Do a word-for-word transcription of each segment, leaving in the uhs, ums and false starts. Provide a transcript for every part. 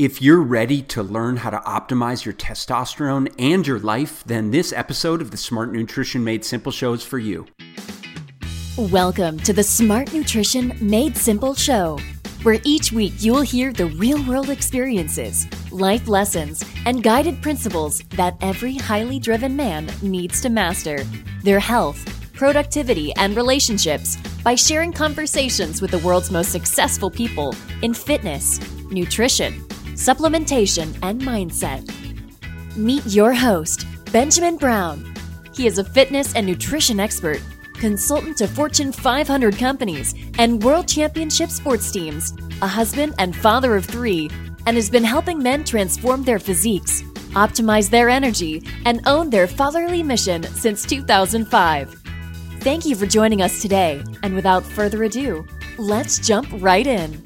If you're ready to learn how to optimize your testosterone and your life, then this episode of the Smart Nutrition Made Simple Show is for you. Welcome to the Smart Nutrition Made Simple Show, where each week you'll hear the real-world experiences, life lessons, and guided principles that every highly driven man needs to master. Their health, productivity, and relationships by sharing conversations with the world's most successful people in fitness, nutrition, supplementation, and mindset. Meet your host, Benjamin Brown. He is a fitness and nutrition expert, consultant to Fortune five hundred companies and world championship sports teams, a husband and father of three, and has been helping men transform their physiques, optimize their energy, and own their fatherly mission since two thousand five. Thank you for joining us today, and without further ado, let's jump right in.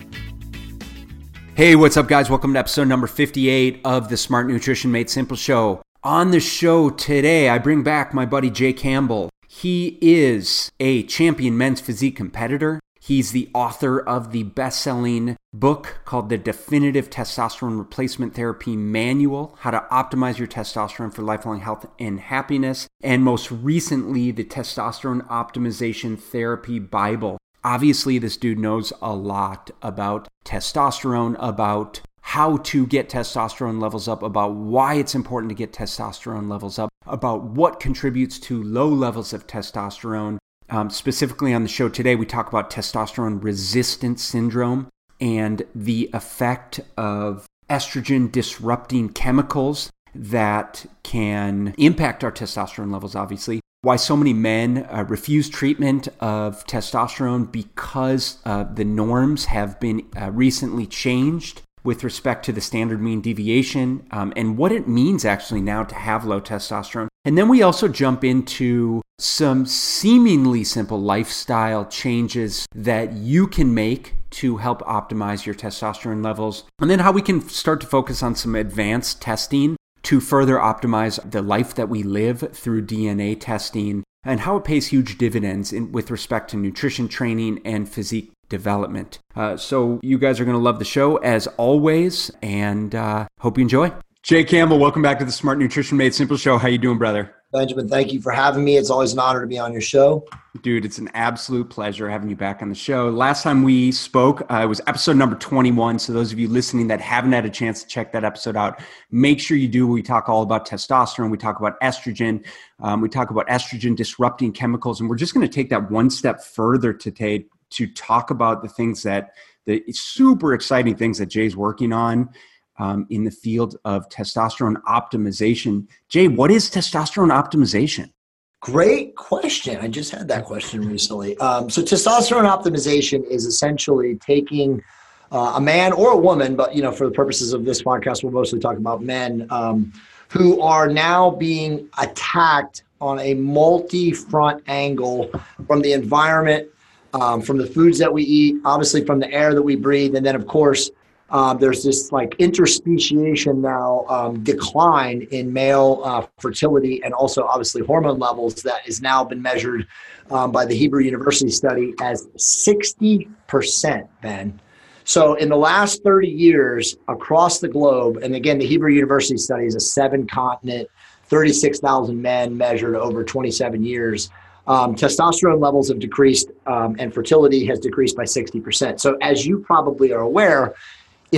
Hey, what's up, guys? Welcome to episode number fifty-eight of the Smart Nutrition Made Simple Show. On the show today, I bring back my buddy Jay Campbell. He is a champion men's physique competitor. He's the author of the best-selling book called The Definitive Testosterone Replacement Therapy Manual, How to Optimize Your Testosterone for Lifelong Health and Happiness, and most recently, The Testosterone Optimization Therapy Bible. Obviously, this dude knows a lot about testosterone, about how to get testosterone levels up, about why it's important to get testosterone levels up, about what contributes to low levels of testosterone. Um, specifically on the show today, we talk about testosterone resistance syndrome and the effect of estrogen disrupting chemicals that can impact our testosterone levels, obviously. Why so many men uh, refuse treatment of testosterone because uh, the norms have been uh, recently changed with respect to the standard mean deviation um, and what it means actually now to have low testosterone. And then we also jump into some seemingly simple lifestyle changes that you can make to help optimize your testosterone levels, and then how we can start to focus on some advanced testing to further optimize the life that we live through D N A testing, and how it pays huge dividends in, with respect to nutrition training and physique development. Uh, so you guys are going to love the show as always, and uh, hope you enjoy. Jay Campbell, welcome back to the Smart Nutrition Made Simple Show. How you doing, brother? Benjamin, thank you for having me. It's always an honor to be on your show. Dude, it's an absolute pleasure having you back on the show. Last time we spoke, uh, it was episode number twenty-one. So those of you listening that haven't had a chance to check that episode out, make sure you do. We talk all about testosterone. We talk about estrogen. Um, we talk about estrogen disrupting chemicals. And we're just going to take that one step further today to talk about the things that, the super exciting things that Jay's working on Um, in the field of testosterone optimization. Jay, what is testosterone optimization? Great question. I just had that question recently. Um, so testosterone optimization is essentially taking uh, a man or a woman, but you know, for the purposes of this podcast, we'll mostly talk about men um, who are now being attacked on a multi-front angle from the environment, um, from the foods that we eat, obviously from the air that we breathe, and then of course, Uh, there's this like interspeciation now um, decline in male uh, fertility and also obviously hormone levels that has now been measured um, by the Hebrew University study as sixty percent, Ben. So in the last thirty years across the globe, and again, the Hebrew University study is a seven continent, thirty-six thousand men measured over twenty-seven years. Um, testosterone levels have decreased um, and fertility has decreased by sixty percent. So as you probably are aware,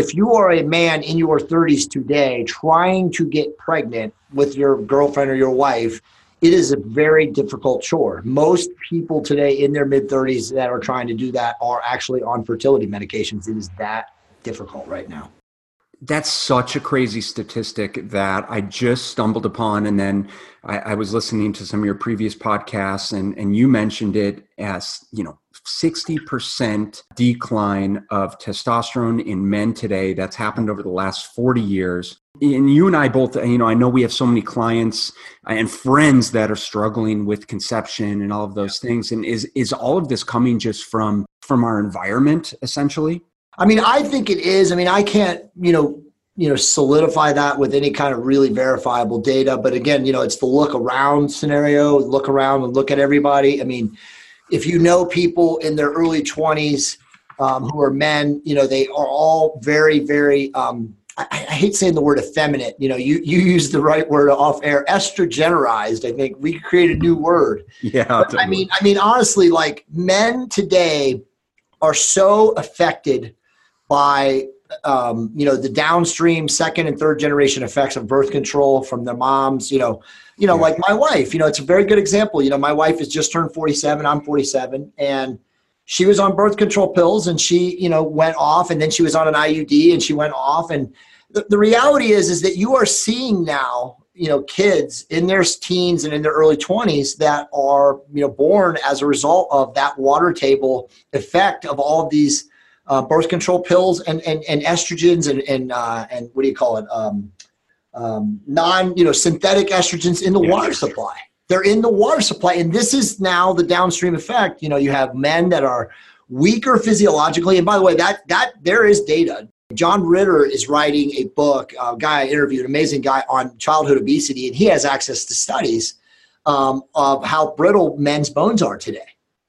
if you are a man in your thirties today trying to get pregnant with your girlfriend or your wife, it is a very difficult chore. Most people today in their mid-thirties that are trying to do that are actually on fertility medications. It is that difficult right now. That's such a crazy statistic that I just stumbled upon. And then I, I was listening to some of your previous podcasts and, and you mentioned it as, you know, sixty percent decline of testosterone in men today. That's happened over the last forty years. And you and I both, you know, I know we have so many clients and friends that are struggling with conception and all of those things. And is is all of this coming just from from our environment, essentially? I mean, I think it is. I mean, I can't, you know, you know, solidify that with any kind of really verifiable data. But again, you know, it's the look around scenario, look around and look at everybody. I mean, if you know people in their early twenties um, who are men, you know, they are all very, very um, I, I hate saying the word effeminate. You know, you, you used the right word off air, estrogenized. I think we created a new word. Yeah. Totally. I mean, I mean, honestly, like men today are so affected by, um, you know, the downstream second and third generation effects of birth control from their moms, you know, you know, yeah. like my wife, you know, it's a very good example. You know, my wife has just turned forty-seven. I'm forty-seven. And she was on birth control pills and she, you know, went off, and then she was on an I U D and she went off. And the, the reality is, is that you are seeing now, you know, kids in their teens and in their early twenties that are, you know, born as a result of that water table effect of all of these uh, birth control pills and, and, and estrogens and, and, uh, and what do you call it? Um, um, non, you know, synthetic estrogens in the yeah. water supply. They're in the water supply. And this is now the downstream effect. You know, you have men that are weaker physiologically. And by the way, that, that there is data. John Ritter is writing a book, a guy I interviewed, an amazing guy, on childhood obesity. And he has access to studies um, of how brittle men's bones are today.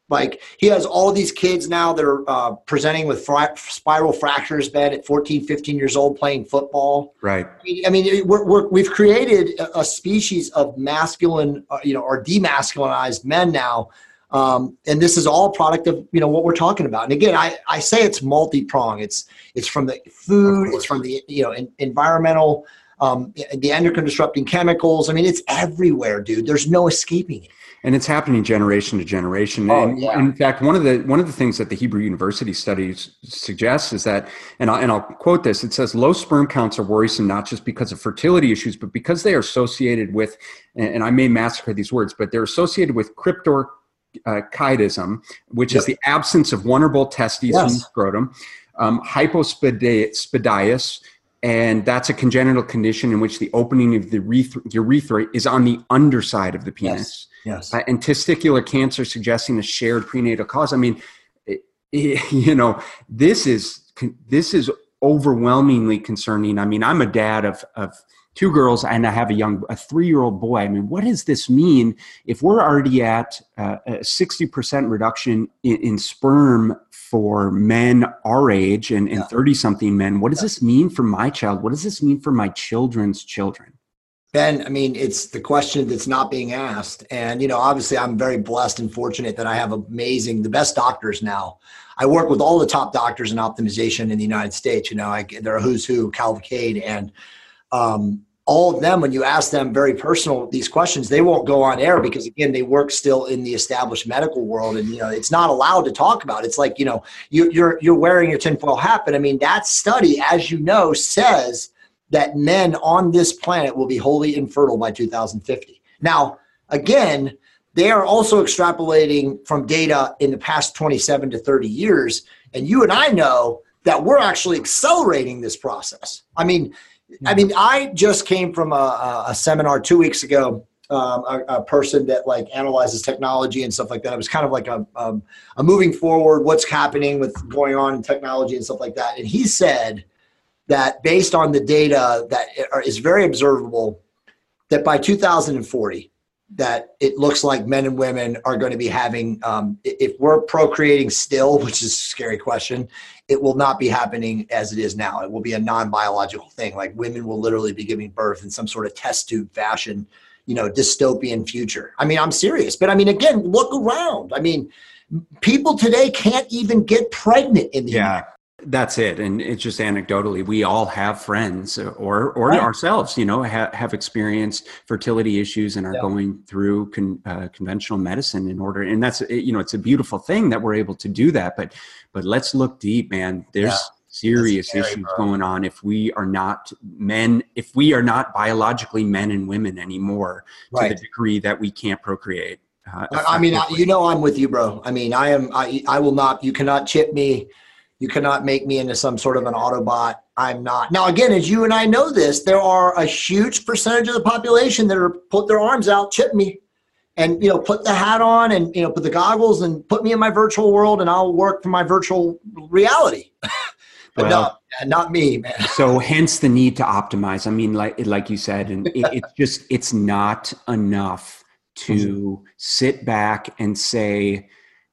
Like, he has all these kids now that are uh, presenting with fri- spiral fractures, Ben, at fourteen, fifteen years old, playing football. Right. I mean, I mean we're, we're, we've created a, a species of masculine, uh, you know, or demasculinized men now. Um, and this is all a product of, you know, what we're talking about. And again, I, I say it's multi-pronged. It's, it's from the food, it's from the, you know, in, environmental, um, the endocrine disrupting chemicals. I mean, it's everywhere, dude. There's no escaping it. And it's happening generation to generation. Oh, and yeah. in fact, one of the one of the things that the Hebrew University studies suggests is that, and I'll, and I'll quote this, it says, low sperm counts are worrisome, not just because of fertility issues, but because they are associated with, and I may massacre these words, but they're associated with cryptorchidism, which yep. is the absence of one or both testes yes. in the scrotum, um, hypospadias, and that's a congenital condition in which the opening of the urethra, urethra is on the underside of the penis. Yes. yes. Uh, and testicular cancer suggesting a shared prenatal cause. I mean, it, it, you know, this is this is overwhelmingly concerning. I mean, I'm a dad of of two girls, and I have a young a three-year-old boy. I mean, what does this mean if we're already at uh, a sixty percent reduction in, in sperm for men our age and thirty-something yeah. men? What does yeah. this mean for my child? What does this mean for my children's children? Ben, I mean, it's the question that's not being asked. And, you know, obviously I'm very blessed and fortunate that I have amazing, the best doctors now. I work with all the top doctors in optimization in the United States. You know, I, they're a who's who, Calvacade, and um, all of them, when you ask them very personal, these questions, they won't go on air because, again, they work still in the established medical world. And, you know, it's not allowed to talk about. It's like, you know, you, you're, you're wearing your tinfoil hat. But I mean, that study, as you know, says that men on this planet will be wholly infertile by two thousand fifty. Now, again, they are also extrapolating from data in the past twenty-seven to thirty years. And you and I know that we're actually accelerating this process. I mean, I mean, I just came from a, a seminar two weeks ago, um, a, a person that like analyzes technology and stuff like that. It was kind of like a, um, a moving forward, what's happening with going on in technology and stuff like that. And he said that based on the data that is very observable, that by two thousand forty, that it looks like men and women are going to be having, um, if we're procreating still, which is a scary question, it will not be happening as it is now. It will be a non-biological thing. Like women will literally be giving birth in some sort of test tube fashion, you know, dystopian future. I mean, I'm serious, but I mean, again, look around. I mean, people today can't even get pregnant in the yeah. United States. That's it. And it's just anecdotally, we all have friends or or right. ourselves, you know, ha- have experienced fertility issues and are yeah. going through con- uh, conventional medicine in order. And that's, you know, it's a beautiful thing that we're able to do that. But but let's look deep, man. There's yeah. serious scary, issues bro. going on if we are not men, if we are not biologically men and women anymore right. to the degree that we can't procreate. Uh, I mean, you know, I'm with you, bro. I mean, I am. I, I will not. You cannot chip me. You cannot make me into some sort of an Autobot. I'm not. Now, again, as you and I know this, there are a huge percentage of the population that are put their arms out, chip me, and, you know, put the hat on and, you know, put the goggles and put me in my virtual world and I'll work for my virtual reality. But well, no, not me, man. So hence the need to optimize. I mean, like, like you said, and it, it's just, it's not enough to sit back and say,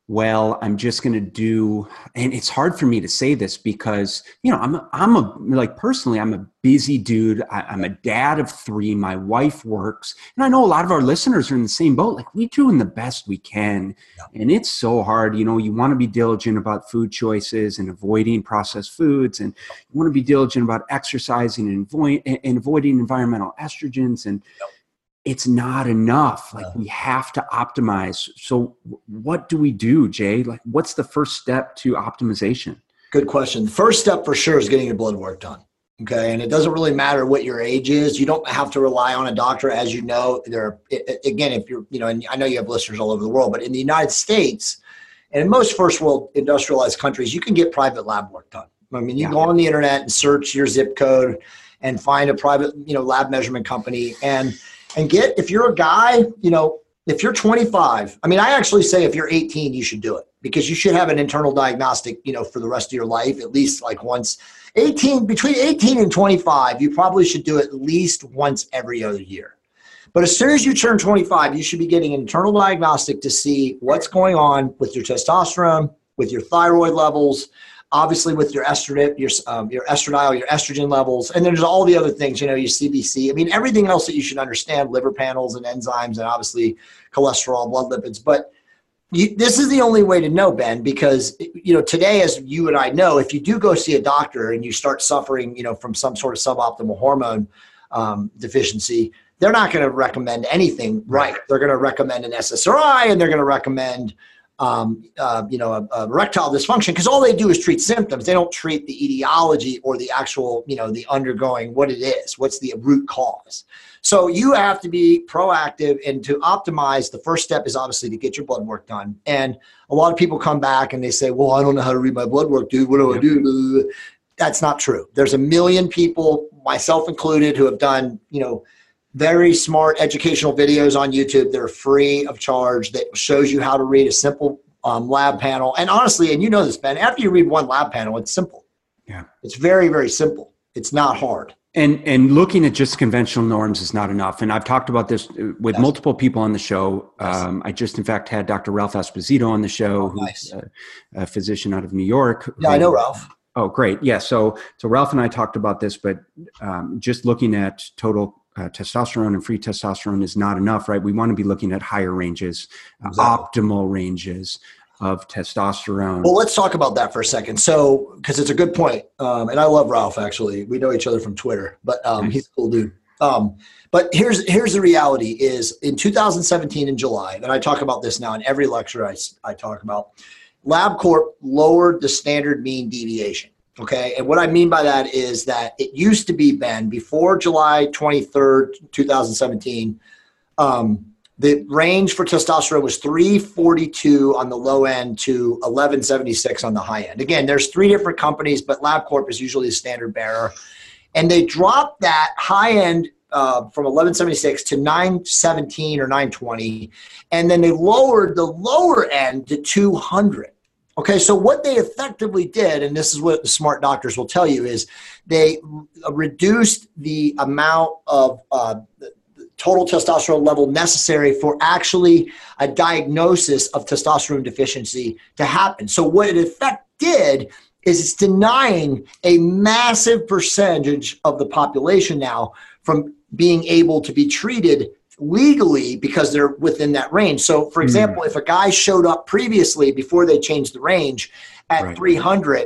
well, I'm just going to do, and it's hard for me to say this because, you know, I'm, a, I'm a, like personally, I'm a busy dude. I, I'm a dad of three. My wife works. And I know a lot of our listeners are in the same boat. Like, we're doing the best we can. Yeah. And it's so hard. You know, you want to be diligent about food choices and avoiding processed foods. And you want to be diligent about exercising and, avoid, and avoiding environmental estrogens. And yeah. It's not enough. Like, we have to optimize. So what do we do, Jay? Like, what's the first step to optimization? Good question. The first step for sure is getting your blood work done. Okay. And it doesn't really matter what your age is. You don't have to rely on a doctor. As you know, there are, again, if you're, you know, and I know you have listeners all over the world, but in the United States and in most first world industrialized countries, you can get private lab work done. I mean, you yeah. go on the internet and search your zip code and find a private, you know, lab measurement company. And, And get, if you're a guy, you know, if you're twenty-five, I mean, I actually say if you're eighteen, you should do it, because you should have an internal diagnostic, you know, for the rest of your life, at least like once. eighteen, between eighteen and twenty-five, you probably should do it at least once every other year. But as soon as you turn twenty-five, you should be getting an internal diagnostic to see what's going on with your testosterone, with your thyroid levels, obviously with your estrogen, your, um, your estradiol, your estrogen levels, and there's all the other things, you know, your C B C. I mean, everything else that you should understand, liver panels and enzymes and obviously cholesterol, blood lipids. But you, this is the only way to know, Ben, because, you know, today, as you and I know, if you do go see a doctor and you start suffering, you know, from some sort of suboptimal hormone um, deficiency, they're not going to recommend anything, right? They're going to recommend an S S R I, and they're going to recommend Um, uh, you know, a, a erectile dysfunction, because all they do is treat symptoms. They don't treat the etiology or the actual, you know, the undergoing what it is, what's the root cause. So you have to be proactive, and to optimize, the first step is obviously to get your blood work done. And a lot of people come back and they say, well, I don't know how to read my blood work, dude. What do I do? That's not true. There's a million people, myself included, who have done, you know, very smart educational videos on YouTube that are free of charge that shows you how to read a simple um, lab panel. And honestly, and you know this, Ben, after you read one lab panel, it's simple. Yeah. It's very, very simple. It's not hard. And and looking at just conventional norms is not enough. And I've talked about this with yes. multiple people on the show. Um, I just, in fact, had Doctor Ralph Esposito on the show, oh, nice. who's a, a physician out of New York. Yeah, who, I know Ralph. Oh, great. Yeah. So, so Ralph and I talked about this, but um, just looking at total Uh, testosterone and free testosterone is not enough, right? We want to be looking at higher ranges, uh, exactly. optimal ranges of testosterone. Well, let's talk about that for a second. So, because it's a good point. Um, and I love Ralph, actually. We know each other from Twitter, but um, nice. he's a cool dude. Um, but here's here's the reality is in two thousand seventeen in July, and I talk about this now in every lecture I, I talk about, LabCorp lowered the standard mean deviation. Okay. And what I mean by that is that it used to be, Ben, before July twenty-third, two thousand seventeen, um, the range for testosterone was three forty-two on the low end to eleven seventy-six on the high end. Again, there's three different companies, but LabCorp is usually the standard bearer. And they dropped that high end uh, from eleven seventy-six to nine seventeen or nine twenty. And then they lowered the lower end to two hundred. Okay, so what they effectively did, and this is what the smart doctors will tell you, is they reduced the amount of uh, the total testosterone level necessary for actually a diagnosis of testosterone deficiency to happen. So what it in effect did is it's denying a massive percentage of the population now from being able to be treated legally because they're within that range. So for example, mm. if a guy showed up previously before they changed the range at right. three hundred,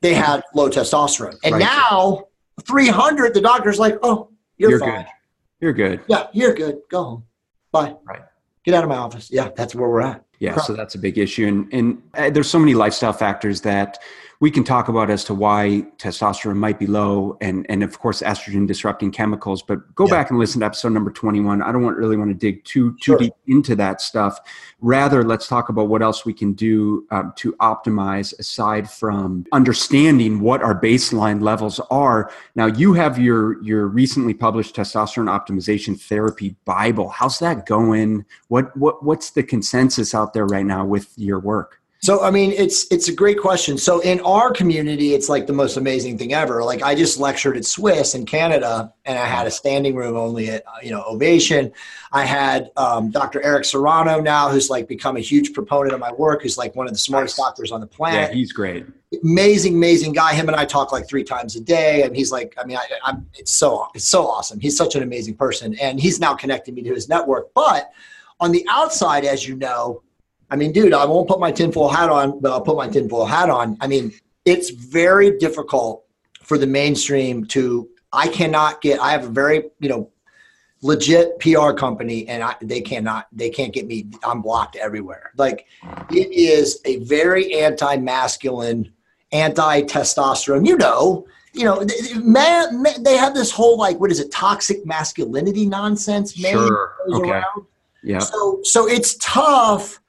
they had low testosterone. And right. now three hundred, the doctor's like, oh, you're, you're fine. Good. You're good. Yeah. You're good. Go home. Bye. Right. Get out of my office. Yeah. That's where we're at. Yeah. Probably. So that's a big issue. And, and uh, there's so many lifestyle factors that we can talk about as to why testosterone might be low and, and of course, estrogen disrupting chemicals, but go yeah. back and listen to episode number twenty-one. I don't want, really want to dig too, too sure. deep into that stuff. Rather, let's talk about what else we can do um, to optimize aside from understanding what our baseline levels are. Now you have your, your recently published Testosterone Optimization Therapy Bible. How's that going? What, what, what's the consensus out there right now with your work? So, I mean, it's, it's a great question. So in our community, it's like the most amazing thing ever. Like I just lectured at Swiss in Canada and I had a standing room only at, you know, Ovation. I had um, Doctor Eric Serrano now, who's like become a huge proponent of my work. Who's like one of the smartest doctors on the planet. Yeah, he's great. Amazing, amazing guy. Him and I talk like three times a day. And he's like, I mean, I, I'm, it's so, it's so awesome. He's such an amazing person. And he's now connecting me to his network. But on the outside, as you know, I mean, dude, I won't put my tinfoil hat on, but I'll put my tinfoil hat on. I mean, it's very difficult for the mainstream to, I cannot get, I have a very, you know, legit P R company and I, they cannot, they can't get me, I'm blocked everywhere. Like it is a very anti-masculine, anti-testosterone, you know, you know, man, man, they have this whole like, what is it? Toxic masculinity nonsense. Man sure. goes okay. around. Yeah. So, so it's tough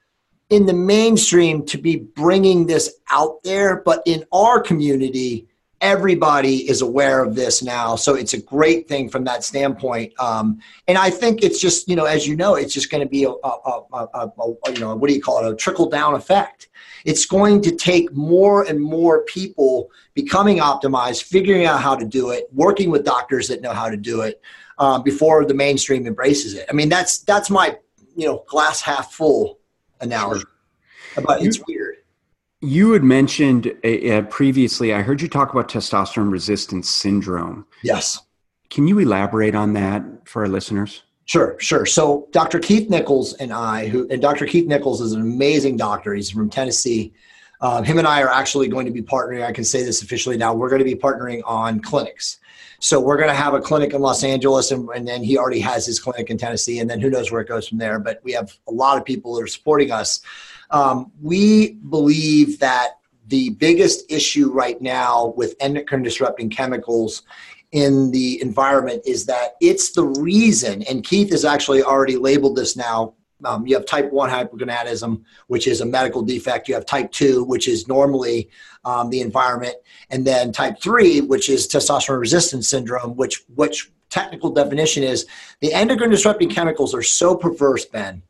in the mainstream to be bringing this out there, but in our community, everybody is aware of this now. So it's a great thing from that standpoint. Um, and I think it's just, you know, as you know, it's just going to be a, a, a, a, a, you know, what do you call it? A trickle down effect. It's going to take more and more people becoming optimized, figuring out how to do it, working with doctors that know how to do it uh, before the mainstream embraces it. I mean, that's, that's my, you know, glass half full analogy, but it's weird. You had mentioned uh, previously, I heard you talk about testosterone resistance syndrome. Yes. Can you elaborate on that for our listeners? Sure, sure. So Doctor Keith Nichols and I, who, and Doctor Keith Nichols is an amazing doctor. He's from Tennessee. Um, him and I are actually going to be partnering. I can say this officially now. We're going to be partnering on clinics. So we're going to have a clinic in Los Angeles, and, and then he already has his clinic in Tennessee, and then who knows where it goes from there. But we have a lot of people that are supporting us. Um, we believe that the biggest issue right now with endocrine disrupting chemicals in the environment is that it's the reason, and Keith has actually already labeled this now. Um, you have type one hypogonadism, which is a medical defect. You have type two, which is normally um, the environment. And then type three, which is testosterone resistance syndrome, which, which technical definition is the endocrine disrupting chemicals are so perverse, Ben,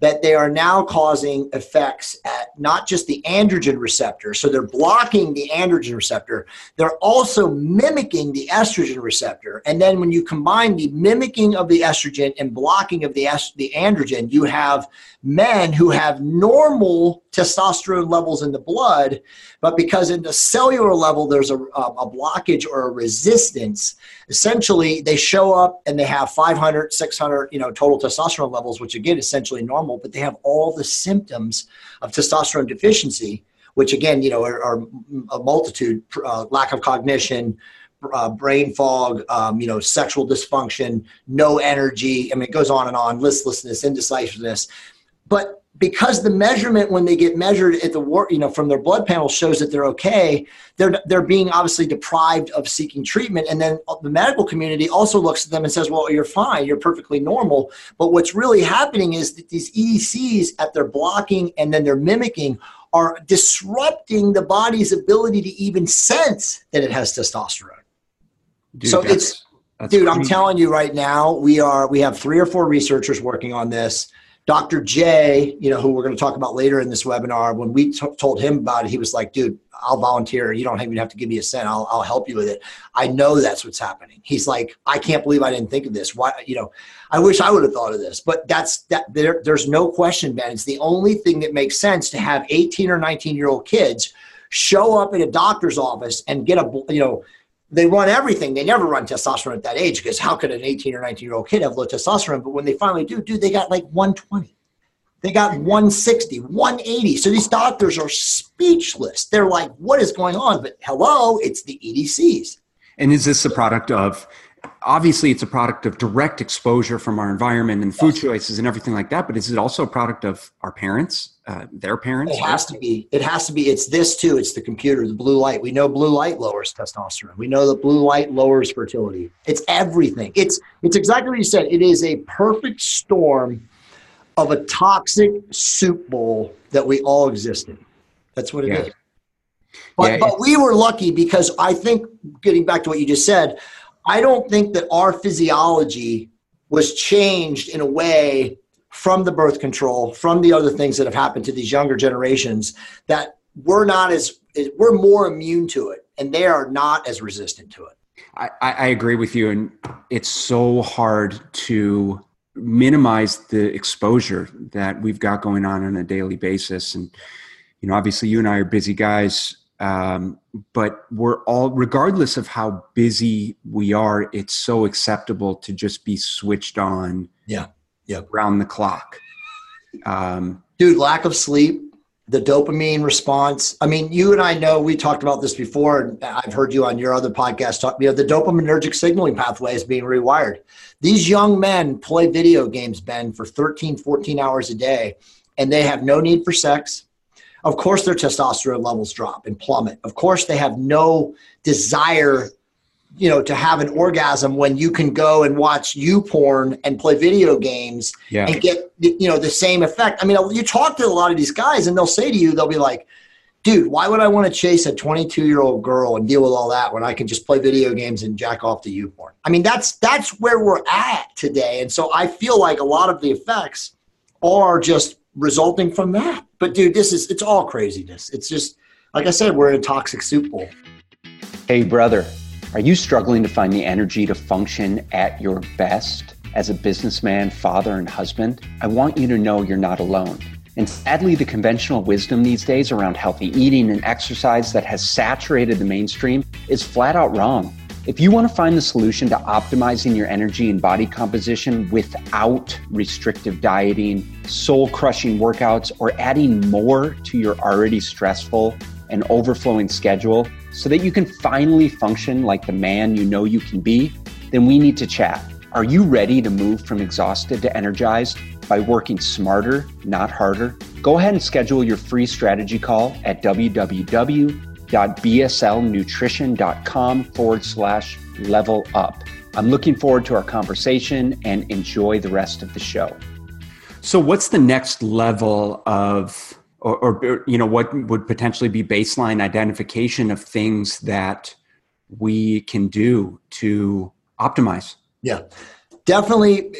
that they are now causing effects at not just the androgen receptor. So they're blocking the androgen receptor. They're also mimicking the estrogen receptor. And then when you combine the mimicking of the estrogen and blocking of the, est- the androgen, you have men who have normal testosterone levels in the blood, but because in the cellular level, there's a, a blockage or a resistance, essentially they show up and they have five hundred, six hundred, you know, total testosterone levels, which again, essentially normal, but they have all the symptoms of testosterone deficiency, which again, you know, are, are a multitude, uh, lack of cognition, Uh, brain fog, um, you know, sexual dysfunction, no energy. I mean, it goes on and on, listlessness, indecisiveness. But because the measurement when they get measured at the war, you know, from their blood panel shows that they're okay, they're they're being obviously deprived of seeking treatment. And then the medical community also looks at them and says, well, you're fine, you're perfectly normal. But what's really happening is that these E D Cs at their blocking and then they're mimicking are disrupting the body's ability to even sense that it has testosterone. Dude, so that's, it's, that's dude, crazy. I'm telling you right now, we are, we have three or four researchers working on this. Doctor J, you know, who we're going to talk about later in this webinar, when we t- told him about it, he was like, dude, I'll volunteer. You don't even have to give me a cent. I'll, I'll help you with it. I know that's what's happening. He's like, I can't believe I didn't think of this. Why, you know, I wish I would have thought of this, but that's that there, there's no question, Ben. It's the only thing that makes sense to have eighteen or nineteen year old kids show up at a doctor's office and get a, you know, they run everything. They never run testosterone at that age because how could an eighteen or nineteen year old kid have low testosterone? But when they finally do, dude, they got like one twenty. They got one sixty, one eighty. So these doctors are speechless. They're like, what is going on? But hello, it's the E D Cs. And is this a product of, obviously it's a product of direct exposure from our environment and food yes. choices and everything like that. But is it also a product of our parents, uh, their parents? It has to be. It has to be. It's this too. It's the computer, the blue light. We know blue light lowers testosterone. We know that blue light lowers fertility. It's everything. It's, it's exactly what you said. It is a perfect storm of a toxic soup bowl that we all exist in. That's what it yeah. is. But, yeah, but we were lucky because I think getting back to what you just said, I don't think that our physiology was changed in a way from the birth control, from the other things that have happened to these younger generations, that we're not as, we're more immune to it, and they are not as resistant to it. I, I agree with you. And it's so hard to minimize the exposure that we've got going on on a daily basis. And, you know, obviously you and I are busy guys, um, but we're all, regardless of how busy we are, it's so acceptable to just be switched on. Yeah. Yeah. Around the clock. Um, Dude, lack of sleep, the dopamine response. I mean, you and I know, we talked about this before, and I've heard you on your other podcast talk, you know, the dopaminergic signaling pathway is being rewired. These young men play video games, Ben, for thirteen, fourteen hours a day, and they have no need for sex. Of course, their testosterone levels drop and plummet. Of course, they have no desire, you know, to have an orgasm when you can go and watch you porn and play video games yeah. and get, you know, the same effect. I mean, you talk to a lot of these guys and they'll say to you, they'll be like, dude, why would I want to chase a twenty-two year old girl and deal with all that when I can just play video games and jack off to you porn? I mean, that's, that's where we're at today. And so I feel like a lot of the effects are just resulting from that. But dude, this is, it's all craziness. It's just, like I said, we're in a toxic soup bowl. Hey brother. Are you struggling to find the energy to function at your best as a businessman, father, and husband? I want you to know you're not alone. And sadly, the conventional wisdom these days around healthy eating and exercise that has saturated the mainstream is flat out wrong. If you want to find the solution to optimizing your energy and body composition without restrictive dieting, soul-crushing workouts, or adding more to your already stressful and overflowing schedule, so that you can finally function like the man you know you can be, then we need to chat. Are you ready to move from exhausted to energized by working smarter, not harder? Go ahead and schedule your free strategy call at www.bslnutrition.com forward slash level up. I'm looking forward to our conversation and enjoy the rest of the show. So what's the next level of Or, or, you know, what would potentially be baseline identification of things that we can do to optimize? Yeah, definitely.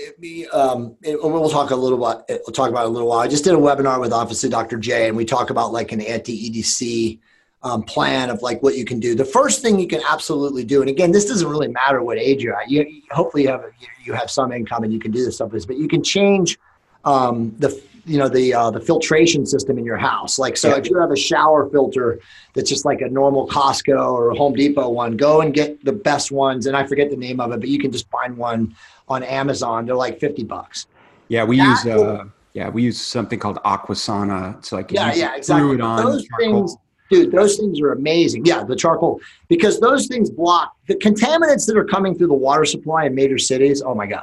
Um, we'll talk a little about, we'll talk about it in a little while. I just did a webinar with obviously Doctor J, and we talk about like an anti-E D C um, plan of like what you can do. The first thing you can absolutely do, and again, this doesn't really matter what age you're at. You, hopefully you have, you have some income and you can do this stuff, but you can change um, the you know, the, uh, the filtration system in your house. Like, so yeah. if you have a shower filter that's just like a normal Costco or Home Depot one, go and get the best ones. And I forget the name of it, but you can just find one on Amazon. They're like fifty bucks. Yeah. We that use, uh, will, yeah, we use something called Aquasana. It's like, yeah, yeah, exactly. It on those charcoal. things, dude, those things are amazing. Yeah. The charcoal, because those things block the contaminants that are coming through the water supply in major cities. Oh my God.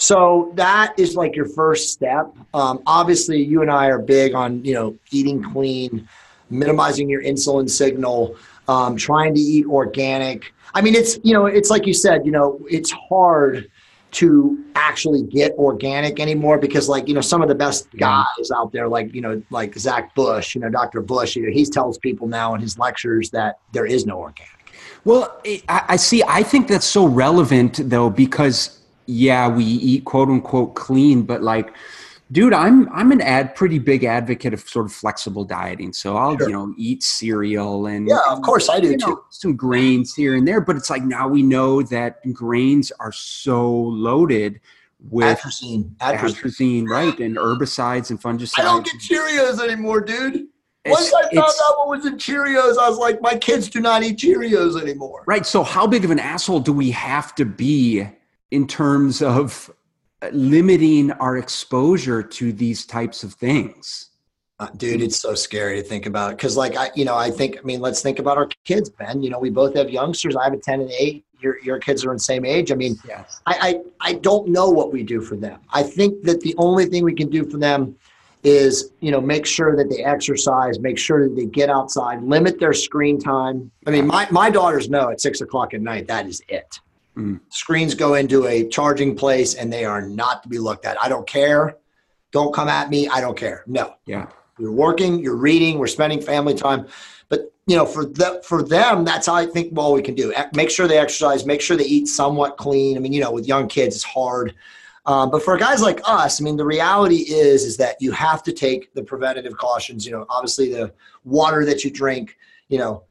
So that is like your first step. Um, obviously, you and I are big on, you know, eating clean, minimizing your insulin signal, um, trying to eat organic. I mean, it's, you know, it's like you said, you know, it's hard to actually get organic anymore because, like, you know, some of the best guys out there, like, you know, like Zach Bush, you know, Doctor Bush, you know, he tells people now in his lectures that there is no organic. Well, I, I see. I think that's so relevant, though, because yeah, we eat quote unquote clean, but like, dude, I'm, I'm an ad pretty big advocate of sort of flexible dieting. So I'll, sure. you know, eat cereal and yeah, of course I do too. Know, some grains here and there, but it's like, now we know that grains are so loaded with atrazine, atrazine, atrazine right? And herbicides and fungicides. I don't get Cheerios anymore, dude. Once I found out what was in Cheerios, I was like, my kids do not eat Cheerios anymore. Right. So how big of an asshole do we have to be in terms of limiting our exposure to these types of things? Uh, dude, it's so scary to think about. Because like, I, you know, I think, I mean, let's think about our kids, Ben. You know, we both have youngsters. I have a ten and eight. Your your kids are in the same age. I mean, yes. I, I I don't know what we do for them. I think that the only thing we can do for them is, you know, make sure that they exercise, make sure that they get outside, limit their screen time. I mean, my, my daughters know at six o'clock at night, that is it. Mm. Screens go into a charging place and they are not to be looked at. I don't care. Don't come at me. I don't care. No. Yeah. You're working, you're reading, we're spending family time. But, you know, for the, for them, that's how I think all we can do. Make sure they exercise, make sure they eat somewhat clean. I mean, you know, with young kids, it's hard. Uh, but for guys like us, I mean, the reality is, is that you have to take the preventative cautions, you know, obviously the water that you drink, you know,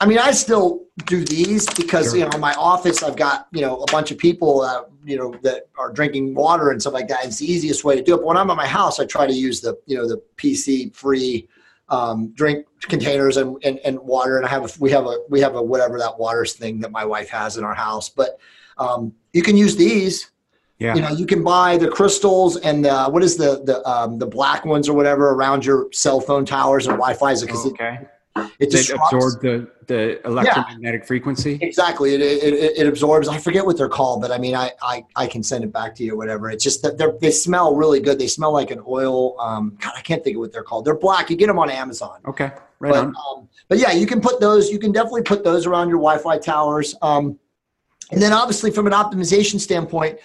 I mean, I still do these because, sure. you know, in my office, I've got, you know, a bunch of people, uh, you know, that are drinking water and stuff like that. It's the easiest way to do it. But when I'm at my house, I try to use the, you know, the P C free um, drink containers and, and, and water. And I have, a, we have a, we have a, whatever that water's thing that my wife has in our house, but um, you can use these. Yeah. You know, you can buy the crystals and the, what is the, the, um, the black ones or whatever around your cell phone towers and Wi-Fi. Because okay. It, It they absorb the, the electromagnetic yeah, frequency? Exactly. It, it, it absorbs. I forget what they're called, but I mean, I, I, I can send it back to you or whatever. It's just that they smell really good. They smell like an oil. Um, God, I can't think of what they're called. They're black. You get them on Amazon. Okay. Right but, on. Um, but yeah, you can put those, you can definitely put those around your Wi-Fi towers. Um, and then obviously from an optimization standpoint,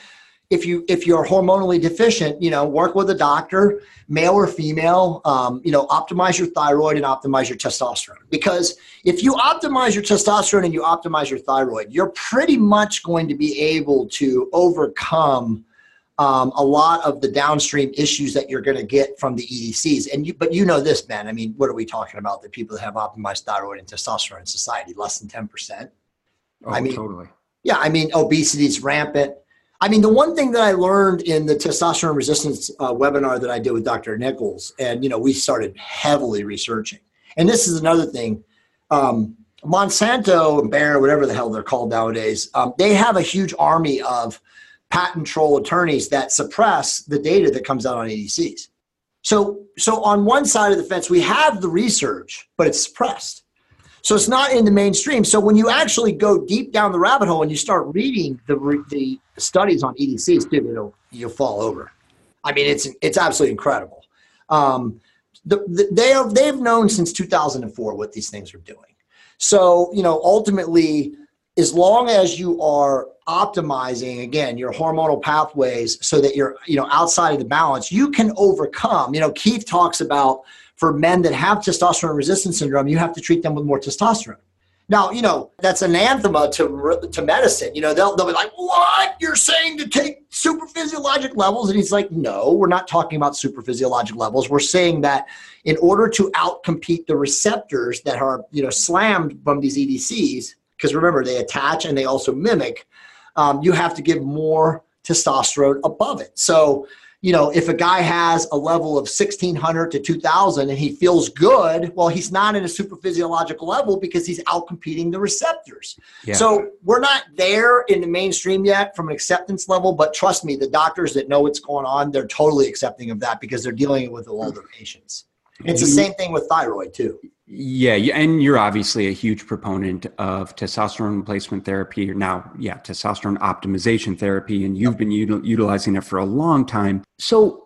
if you, if you're hormonally deficient, you know, work with a doctor, male or female, um, you know, optimize your thyroid and optimize your testosterone. Because if you optimize your testosterone and you optimize your thyroid, you're pretty much going to be able to overcome um, a lot of the downstream issues that you're going to get from the E D Cs. And you, but you know this, man, I mean, what are we talking about? The people that have optimized thyroid and testosterone in society, less than ten percent. Oh, I mean, totally. Yeah. I mean, obesity is rampant. I mean, the one thing that I learned in the testosterone resistance uh, webinar that I did with Doctor Nichols, and, you know, we started heavily researching. And this is another thing. Um, Monsanto and Bayer, whatever the hell they're called nowadays, um, they have a huge army of patent troll attorneys that suppress the data that comes out on E D Cs. So, so on one side of the fence, we have the research, but it's suppressed. So it's not in the mainstream. So when you actually go deep down the rabbit hole and you start reading the the studies on E D Cs, dude, it'll, you'll fall over. I mean, it's it's absolutely incredible. Um, the, the, they have they've known since two thousand four what these things are doing. So you know, ultimately, as long as you are optimizing again your hormonal pathways so that you're you know outside of the balance, you can overcome. You know, Keith talks about. For men that have testosterone resistance syndrome, you have to treat them with more testosterone. Now, you know, that's anathema to, to medicine. You know, they'll, they'll be like, what? You're saying to take super physiologic levels? And he's like, no, we're not talking about super physiologic levels. We're saying that in order to outcompete the receptors that are, you know, slammed from these E D Cs, because remember, they attach and they also mimic, um, you have to give more testosterone above it. So, you know, if a guy has a level of sixteen hundred to two thousand and he feels good, well, he's not in a super physiological level because he's outcompeting the receptors. Yeah. So we're not there in the mainstream yet from an acceptance level, but trust me, the doctors that know what's going on, they're totally accepting of that because they're dealing with all their patients. It's the same thing with thyroid too. Yeah. And you're obviously a huge proponent of testosterone replacement therapy or now, yeah, testosterone optimization therapy, and you've been util- utilizing it for a long time. So,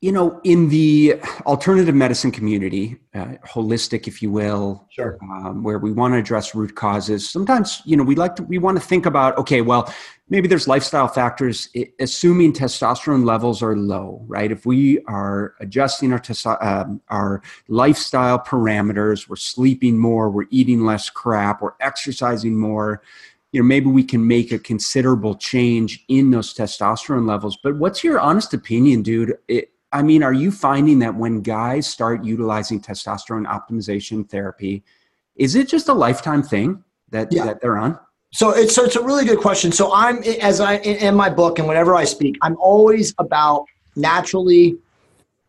you know, in the alternative medicine community, uh, holistic, if you will, sure. um, where we want to address root causes, sometimes, you know, we like to, we want to think about, okay, well, maybe there's lifestyle factors, it, assuming testosterone levels are low, right? If we are adjusting our, testo- um, our lifestyle parameters, we're sleeping more, we're eating less crap, we're exercising more, you know, maybe we can make a considerable change in those testosterone levels. But what's your honest opinion, dude? It, I mean, are you finding that when guys start utilizing testosterone optimization therapy, is it just a lifetime thing that, yeah. that they're on? So it's so it's a really good question. So I'm as I in my book and whenever I speak, I'm always about naturally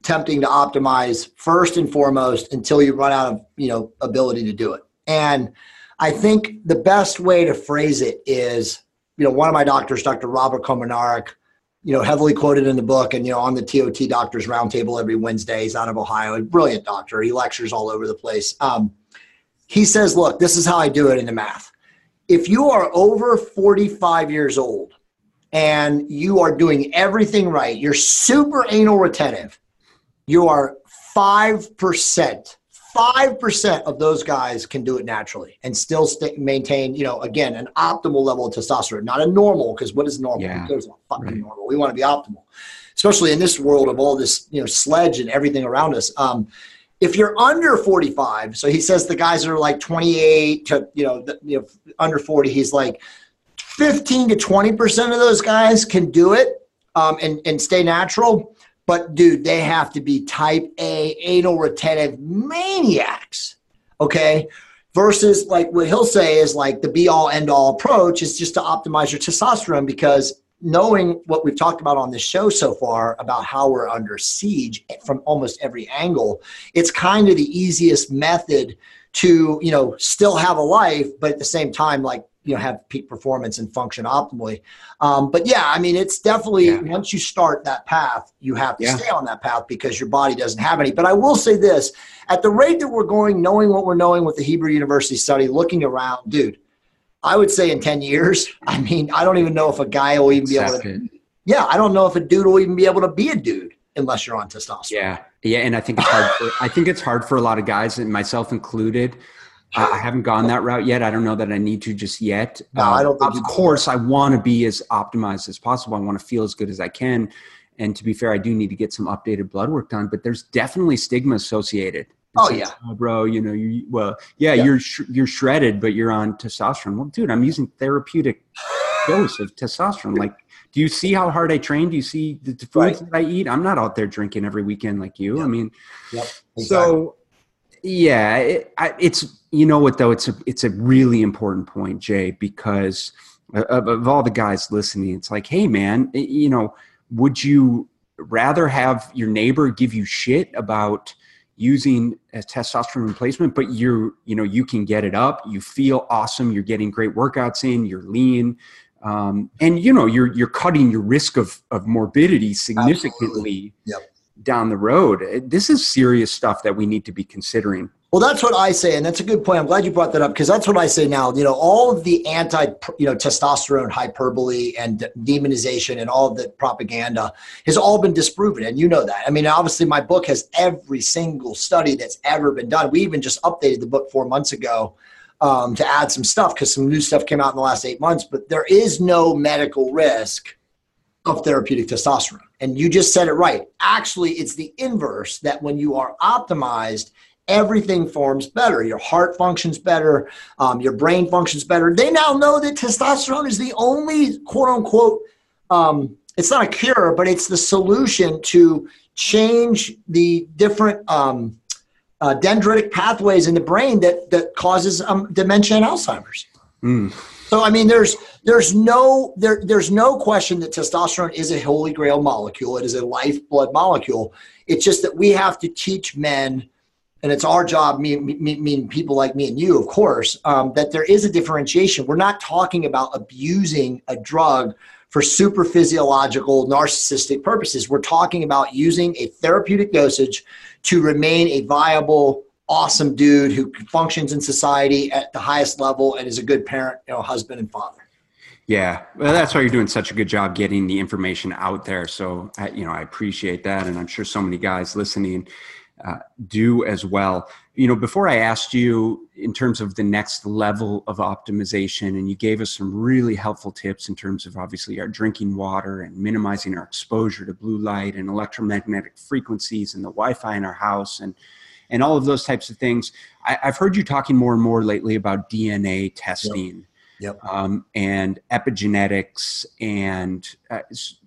attempting to optimize first and foremost until you run out of you know ability to do it. And I think the best way to phrase it is, you know, one of my doctors, Doctor Robert Komenarik, you know, heavily quoted in the book and, you know, on the T O T Doctors Roundtable every Wednesday. He's out of Ohio, a brilliant doctor. He lectures all over the place. Um, he says, look, this is how I do it in the math. If you are over forty-five years old and you are doing everything right, you're super anal retentive, you are five percent, five percent of those guys can do it naturally and still stay, maintain, you know, again, an optimal level of testosterone, not a normal, because what is normal? Yeah, there's not fucking right. normal. We want to be optimal, especially in this world of all this, you know, sledge and everything around us. Um, if you're under forty-five, so he says the guys are like twenty-eight to, you know, the, you know under forty, he's like fifteen to twenty percent of those guys can do it. um, and, and stay natural. But dude, they have to be type A anal retentive maniacs, okay? Versus like what he'll say is like the be all end all approach is just to optimize your testosterone, because knowing what we've talked about on this show so far about how we're under siege from almost every angle, it's kind of the easiest method to, you know, still have a life, but at the same time, like, you know, have peak performance and function optimally. Um, but yeah, I mean, it's definitely, yeah. once you start that path, you have to yeah. stay on that path because your body doesn't have any. But I will say this, at the rate that we're going, knowing what we're knowing with the Hebrew University study, looking around, dude, I would say in ten years, I mean, I don't even know if a guy will even be exactly. able to, yeah, I don't know if a dude will even be able to be a dude unless you're on testosterone. Yeah. Yeah. And I think it's hard for, I think it's hard for a lot of guys, and myself included. I haven't gone that route yet. I don't know that I need to just yet. No, um, I don't think of course, I want to be as optimized as possible. I want to feel as good as I can. And to be fair, I do need to get some updated blood work done, but there's definitely stigma associated. It's oh like, yeah, oh, bro, you know, you, well, yeah, yeah. you're, sh- you're shredded, but you're on testosterone. Well, dude, I'm using therapeutic dose of testosterone. Like, do you see how hard I train? Do you see the foods right. that I eat? I'm not out there drinking every weekend like you. Yeah. I mean, yep. exactly. so yeah, it, I, it's, you know what though? It's a, it's a really important point, Jay, because of, of all the guys listening, it's like, hey man, you know, would you rather have your neighbor give you shit about using a testosterone replacement, but you're, you know, you can get it up, you feel awesome, you're getting great workouts in, you're lean. Um, and you know, you're, you're cutting your risk of, of morbidity significantly yep. down the road. This is serious stuff that we need to be considering. Well, that's what I say, and that's a good point. I'm glad you brought that up because that's what I say now. You know, all of the anti, you know, testosterone hyperbole and demonization and all of the propaganda has all been disproven, and you know that. I mean, obviously, my book has every single study that's ever been done. We even just updated the book four months ago um, to add some stuff because some new stuff came out in the last eight months, but there is no medical risk of therapeutic testosterone, and you just said it right. Actually, it's the inverse, that when you are optimized, everything forms better. Your heart functions better. Um, your brain functions better. They now know that testosterone is the only quote unquote, um, it's not a cure, but it's the solution to change the different um, uh, dendritic pathways in the brain that, that causes um, dementia and Alzheimer's. Mm. So, I mean, there's, there's no, there, there's no question that testosterone is a holy grail molecule. It is a lifeblood molecule. It's just that we have to teach men, and it's our job, meaning people like me and you, of course, um, that there is a differentiation. We're not talking about abusing a drug for super physiological, narcissistic purposes. We're talking about using a therapeutic dosage to remain a viable, awesome dude who functions in society at the highest level and is a good parent, you know, husband and father. Yeah, well, that's why you're doing such a good job getting the information out there. So, you know, I appreciate that. And I'm sure so many guys listening Uh, do as well. You know, before I asked you in terms of the next level of optimization, and you gave us some really helpful tips in terms of obviously our drinking water and minimizing our exposure to blue light and electromagnetic frequencies and the Wi-Fi in our house and and all of those types of things. I, I've heard you talking more and more lately about D N A testing yep. Yep. Um, and epigenetics. And uh,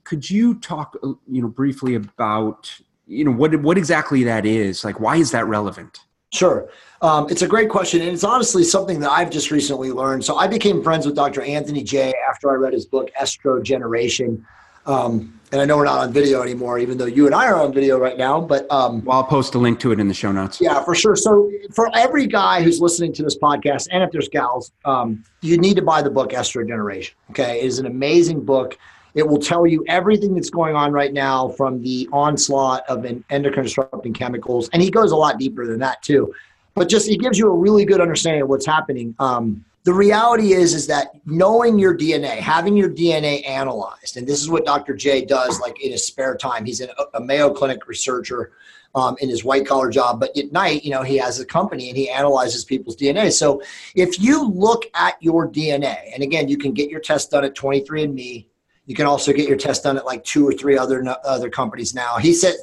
could you talk, you know, briefly about you know, what, what exactly that is? Like, why is that relevant? Sure. Um, it's a great question. And it's honestly something that I've just recently learned. So I became friends with Doctor Anthony Jay after I read his book, Estrogeneration. Um, and I know we're not on video anymore, even though you and I are on video right now, but, um, well, I'll post a link to it in the show notes. Yeah, for sure. So for every guy who's listening to this podcast, and if there's gals, um, you need to buy the book Estrogeneration. Okay. It is an amazing book. It will tell you everything that's going on right now from the onslaught of endocrine disrupting chemicals. And he goes a lot deeper than that too, but just, he gives you a really good understanding of what's happening. Um, the reality is, is that knowing your D N A, having your D N A analyzed, and this is what Doctor J does like in his spare time. He's a Mayo Clinic researcher um, in his white collar job, but at night, you know, he has a company and he analyzes people's D N A. So if you look at your D N A, and again, you can get your test done at twenty-three and me, you can also get your test done at like two or three other other companies now. He said,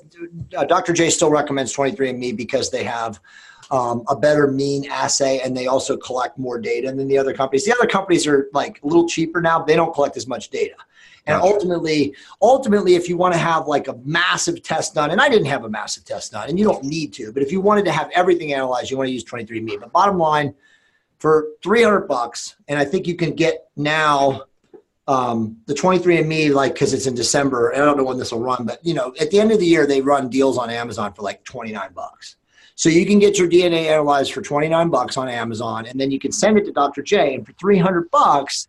uh, Doctor J still recommends twenty-three and me because they have um, a better mean assay and they also collect more data than the other companies. The other companies are like a little cheaper now, but they don't collect as much data. And gotcha. ultimately, ultimately, if you want to have like a massive test done, and I didn't have a massive test done, and you don't need to, but if you wanted to have everything analyzed, you want to use twenty-three and me. But bottom line, for three hundred bucks, and I think you can get now um, the twenty-three and me, like, because it's in December, and I don't know when this will run, but you know, at the end of the year, they run deals on Amazon for like twenty-nine bucks. So you can get your D N A analyzed for twenty-nine bucks on Amazon, and then you can send it to Doctor J, and for three hundred bucks.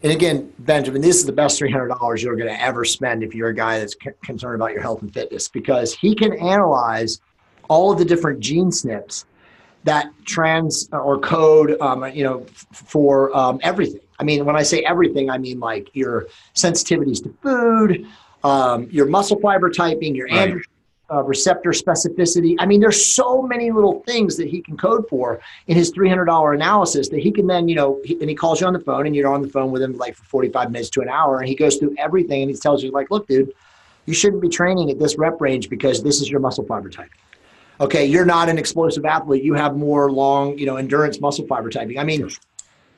And again, Benjamin, this is the best three hundred dollars you're going to ever spend if you're a guy that's c- concerned about your health and fitness, because he can analyze all of the different gene snips that trans or code, um, you know, f- for um, everything. I mean, when I say everything, I mean like your sensitivities to food, um, your muscle fiber typing, your right. androgen uh, receptor specificity. I mean, there's so many little things that he can code for in his three hundred dollars analysis that he can then, you know, he, and he calls you on the phone, and you're on the phone with him like for forty-five minutes to an hour, and he goes through everything, and he tells you like, look, dude, you shouldn't be training at this rep range because this is your muscle fiber type. Okay, you're not an explosive athlete. You have more long, you know, endurance muscle fiber typing. I mean,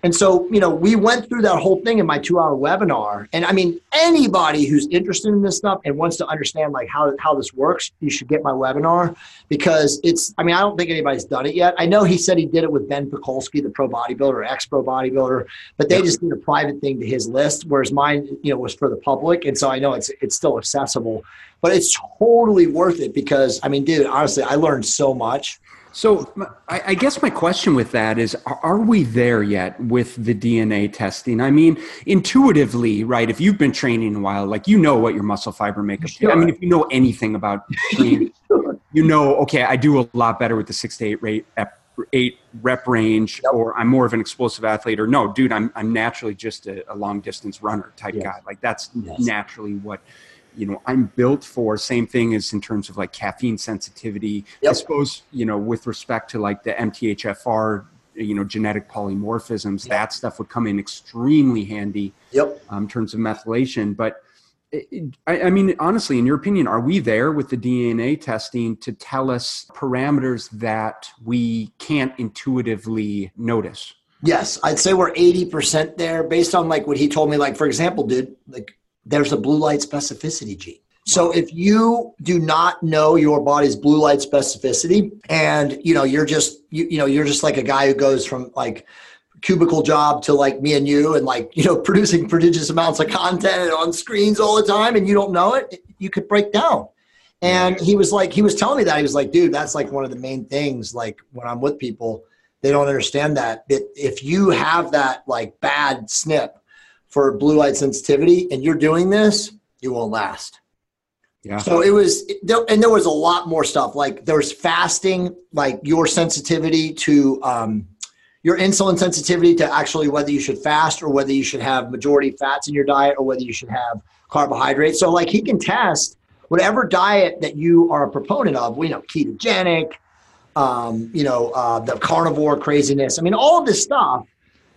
and so, you know, we went through that whole thing in my two-hour webinar. And I mean, anybody who's interested in this stuff and wants to understand like how, how this works, you should get my webinar, because it's, I mean, I don't think anybody's done it yet. I know he said he did it with Ben Pakulski, the pro bodybuilder, ex-pro bodybuilder, but they just did a private thing to his list, whereas mine, you know, was for the public. And so I know it's it's still accessible, but it's totally worth it because, I mean, dude, honestly, I learned so much. So I guess my question with that is, are we there yet with the D N A testing? I mean, intuitively, right, if you've been training a while, like, you know what your muscle fiber makeup is. Sure. I mean, if you know anything about training, sure. you know, okay, I do a lot better with the six to eight rate eight rep range, yep. or I'm more of an explosive athlete, or no, dude, I'm I'm naturally just a, a long distance runner type yes. guy. Like, that's yes. naturally what you know, I'm built for. Same thing as in terms of like caffeine sensitivity, yep. I suppose, you know, with respect to like the M T H F R, you know, genetic polymorphisms, yep. that stuff would come in extremely handy yep. um, in terms of methylation. But it, it, I, I mean, honestly, in your opinion, are we there with the D N A testing to tell us parameters that we can't intuitively notice? Yes. I'd say we're eighty percent there based on like what he told me, like, for example, dude, like, there's a blue light specificity gene. So if you do not know your body's blue light specificity, and you know, you're just, you, you know, you're just like a guy who goes from like cubicle job to like me and you, and like, you know, producing prodigious amounts of content on screens all the time, and you don't know it, you could break down. And he was like, he was telling me that, he was like, dude, that's like one of the main things. Like, when I'm with people, they don't understand that, that if you have that like bad S N P for blue light sensitivity and you're doing this, you won't last. Yeah. So it was, and there was a lot more stuff. Like, there was fasting, like your sensitivity to um, your insulin sensitivity to actually whether you should fast or whether you should have majority fats in your diet or whether you should have carbohydrates. So like, he can test whatever diet that you are a proponent of, you know, ketogenic, um, you know, uh, the carnivore craziness. I mean, all of this stuff,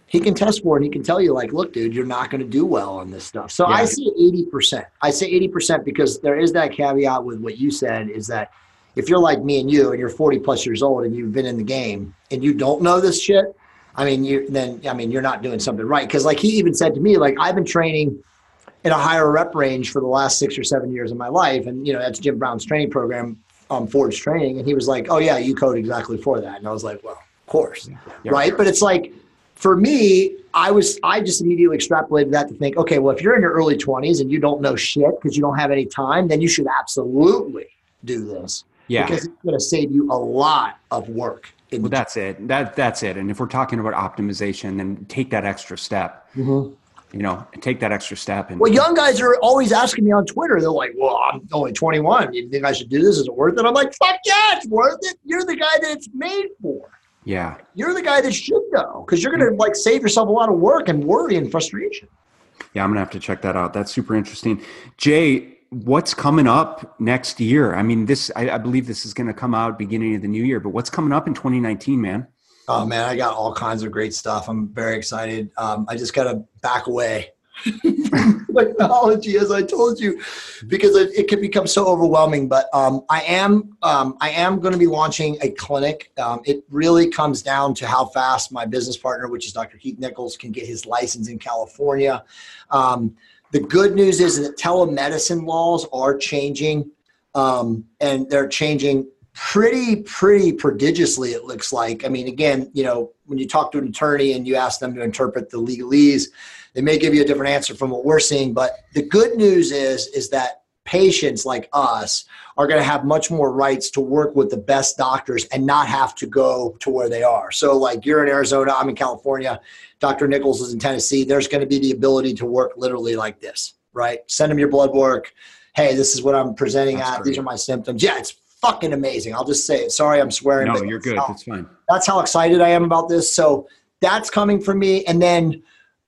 he can test for, and he can tell you like, look, dude, you're not going to do well on this stuff. So yeah. I say eighty percent. I say eighty percent because there is that caveat with what you said, is that if you're like me and you, and you're forty plus years old and you've been in the game and you don't know this shit, I mean, you then, I mean, you're not doing something right. Cause like, he even said to me, like, I've been training in a higher rep range for the last six or seven years of my life. And, you know, that's Jim Brown's training program, um, Forge training. And he was like, oh yeah, you code exactly for that. And I was like, well, of course. Yeah. Right. But it's like, for me, I was I just immediately extrapolated that to think, okay, well, if you're in your early twenties and you don't know shit because you don't have any time, then you should absolutely do this. Yeah. Because it's going to save you a lot of work. Well, that's it. That that's it. And if we're talking about optimization, then take that extra step. Mm-hmm. You know, take that extra step. And well, young guys are always asking me on Twitter. They're like, well, I'm only twenty-one. You think I should do this? Is it worth it? I'm like, fuck yeah, it's worth it. You're the guy that it's made for. Yeah. You're the guy that should know, because you're going to like save yourself a lot of work and worry and frustration. Yeah. I'm going to have to check that out. That's super interesting. Jay, what's coming up next year? I mean, this, I, I believe this is going to come out beginning of the new year, but what's coming up in twenty nineteen, man? Oh man, I got all kinds of great stuff. I'm very excited. Um, I just got to back away from technology, as I told you, because it, it can become so overwhelming. But um, I am um, I am going to be launching a clinic. Um, it really comes down to how fast my business partner, which is Doctor Keith Nichols, can get his license in California. Um, The good news is that telemedicine laws are changing, um, and they're changing pretty, pretty prodigiously, it looks like. I mean, again, you know, when you talk to an attorney and you ask them to interpret the legalese, they may give you a different answer from what we're seeing. But the good news is, is that patients like us are going to have much more rights to work with the best doctors and not have to go to where they are. So like you're in Arizona, I'm in California, Doctor Nichols is in Tennessee. There's going to be the ability to work literally like this, right? Send them your blood work. Hey, this is what I'm presenting That's at. Great. These are my symptoms. Yeah, it's fucking amazing. I'll just say it. Sorry, I'm swearing. No, you're good. How, it's fine. That's how excited I am about this. So that's coming from me. And then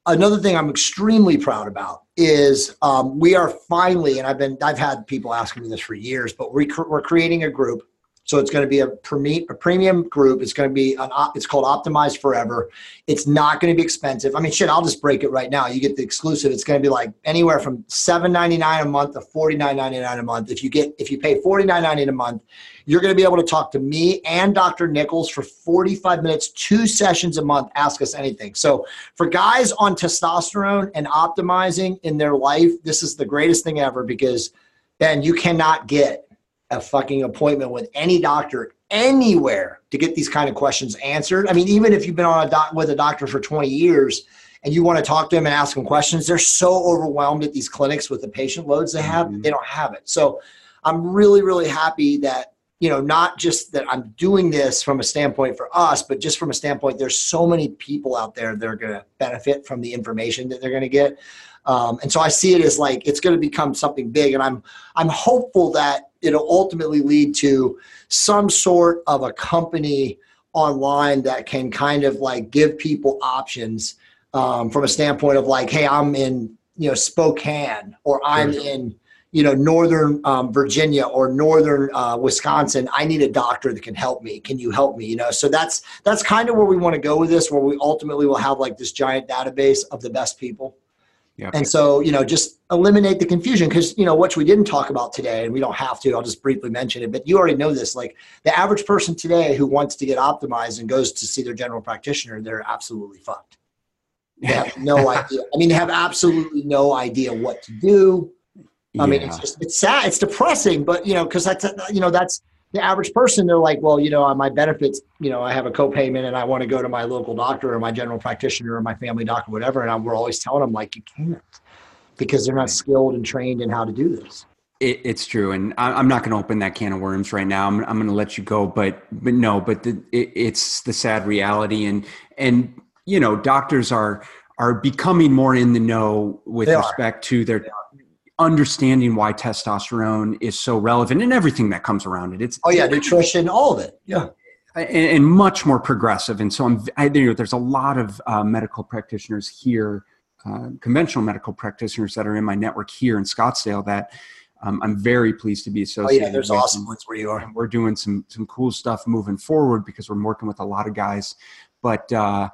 another thing I'm extremely proud about is um, we are finally, and I've been, I've had people asking me this for years, but we cr- we're creating a group. So it's going to be a, pre- a premium group. It's going to be, an op- it's called Optimize Forever. It's not going to be expensive. I mean, shit, I'll just break it right now. You get the exclusive. It's going to be like anywhere from seven ninety-nine a month to forty-nine ninety-nine a month. If you get, if you pay forty-nine ninety-nine a month, you're going to be able to talk to me and Doctor Nichols for forty-five minutes, two sessions a month, ask us anything. So for guys on testosterone and optimizing in their life, this is the greatest thing ever, because Ben, you cannot get a fucking appointment with any doctor anywhere to get these kind of questions answered. I mean, even if you've been on a doc with a doctor for twenty years and you want to talk to them and ask them questions, they're so overwhelmed at these clinics with the patient loads they have, mm-hmm. they don't have it. So I'm really, really happy that, you know, not just that I'm doing this from a standpoint for us, but just from a standpoint, there's so many people out there that are going to benefit from the information that they're going to get. Um, and so I see it as like, it's going to become something big, and I'm, I'm hopeful that it'll ultimately lead to some sort of a company online that can kind of like give people options um, from a standpoint of like, hey, I'm in, you know, Spokane, or I'm in, you know, Northern um, Virginia or Northern uh, Wisconsin. I need a doctor that can help me. Can you help me? You know, so that's, that's kind of where we want to go with this, where we ultimately will have like this giant database of the best people. Yep. And so, you know, just eliminate the confusion, because, you know, what we didn't talk about today, and we don't have to, I'll just briefly mention it, but you already know this, like the average person today who wants to get optimized and goes to see their general practitioner, they're absolutely fucked. They have no idea. I mean, they have absolutely no idea what to do. I yeah. mean, it's just, it's sad. It's depressing, but you know, cause that's, you know, that's the average person. They're like, well, you know, on my benefits, you know, I have a copayment and I want to go to my local doctor or my general practitioner or my family doctor, whatever. And I, we're always telling them like, you can't, because they're not skilled and trained in how to do this. It, it's true. And I, I'm not going to open that can of worms right now. I'm, I'm going to let you go, but, but no, but the, it, it's the sad reality. And, and, you know, doctors are, are becoming more in the know with they respect are. to their understanding why testosterone is so relevant and everything that comes around it. It's oh yeah, nutrition, all of it. Yeah, and, and much more progressive. And so I'm, I you know, there's a lot of uh, medical practitioners here, uh, conventional medical practitioners that are in my network here in Scottsdale that um, I'm very pleased to be associated. Oh yeah, there's with awesome ones where you are. And we're doing some some cool stuff moving forward because we're working with a lot of guys, but. Uh,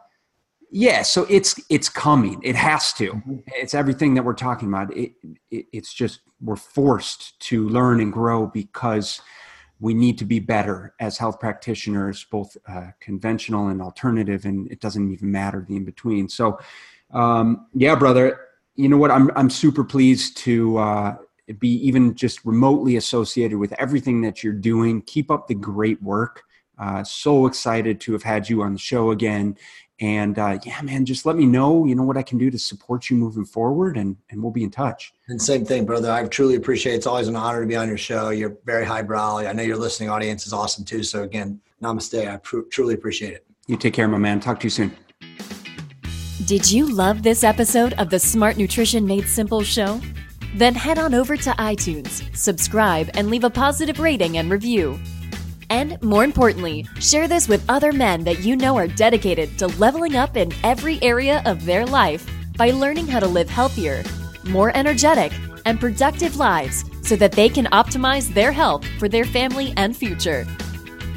Yeah, so it's it's coming. It has to. Mm-hmm. It's everything that we're talking about. It, it it's just we're forced to learn and grow because we need to be better as health practitioners, both uh, conventional and alternative. And it doesn't even matter the in between. So, um, yeah, brother. You know what? I'm I'm super pleased to uh, be even just remotely associated with everything that you're doing. Keep up the great work. Uh, so excited to have had you on the show again. And uh, yeah, man, just let me know, you know, what I can do to support you moving forward, and, and we'll be in touch. And same thing, brother. I truly appreciate it. It's always an honor to be on your show. You're very highbrow. I know your listening audience is awesome too. So again, namaste. I pr- truly appreciate it. You take care, my man. Talk to you soon. Did you love this episode of the Smart Nutrition Made Simple show? Then head on over to iTunes, subscribe, and leave a positive rating and review. And more importantly, share this with other men that you know are dedicated to leveling up in every area of their life by learning how to live healthier, more energetic, and productive lives so that they can optimize their health for their family and future.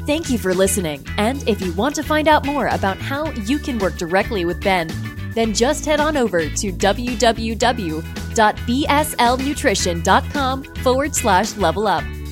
Thank you for listening. And if you want to find out more about how you can work directly with Ben, then just head on over to www.bslnutrition.com forward slash level up.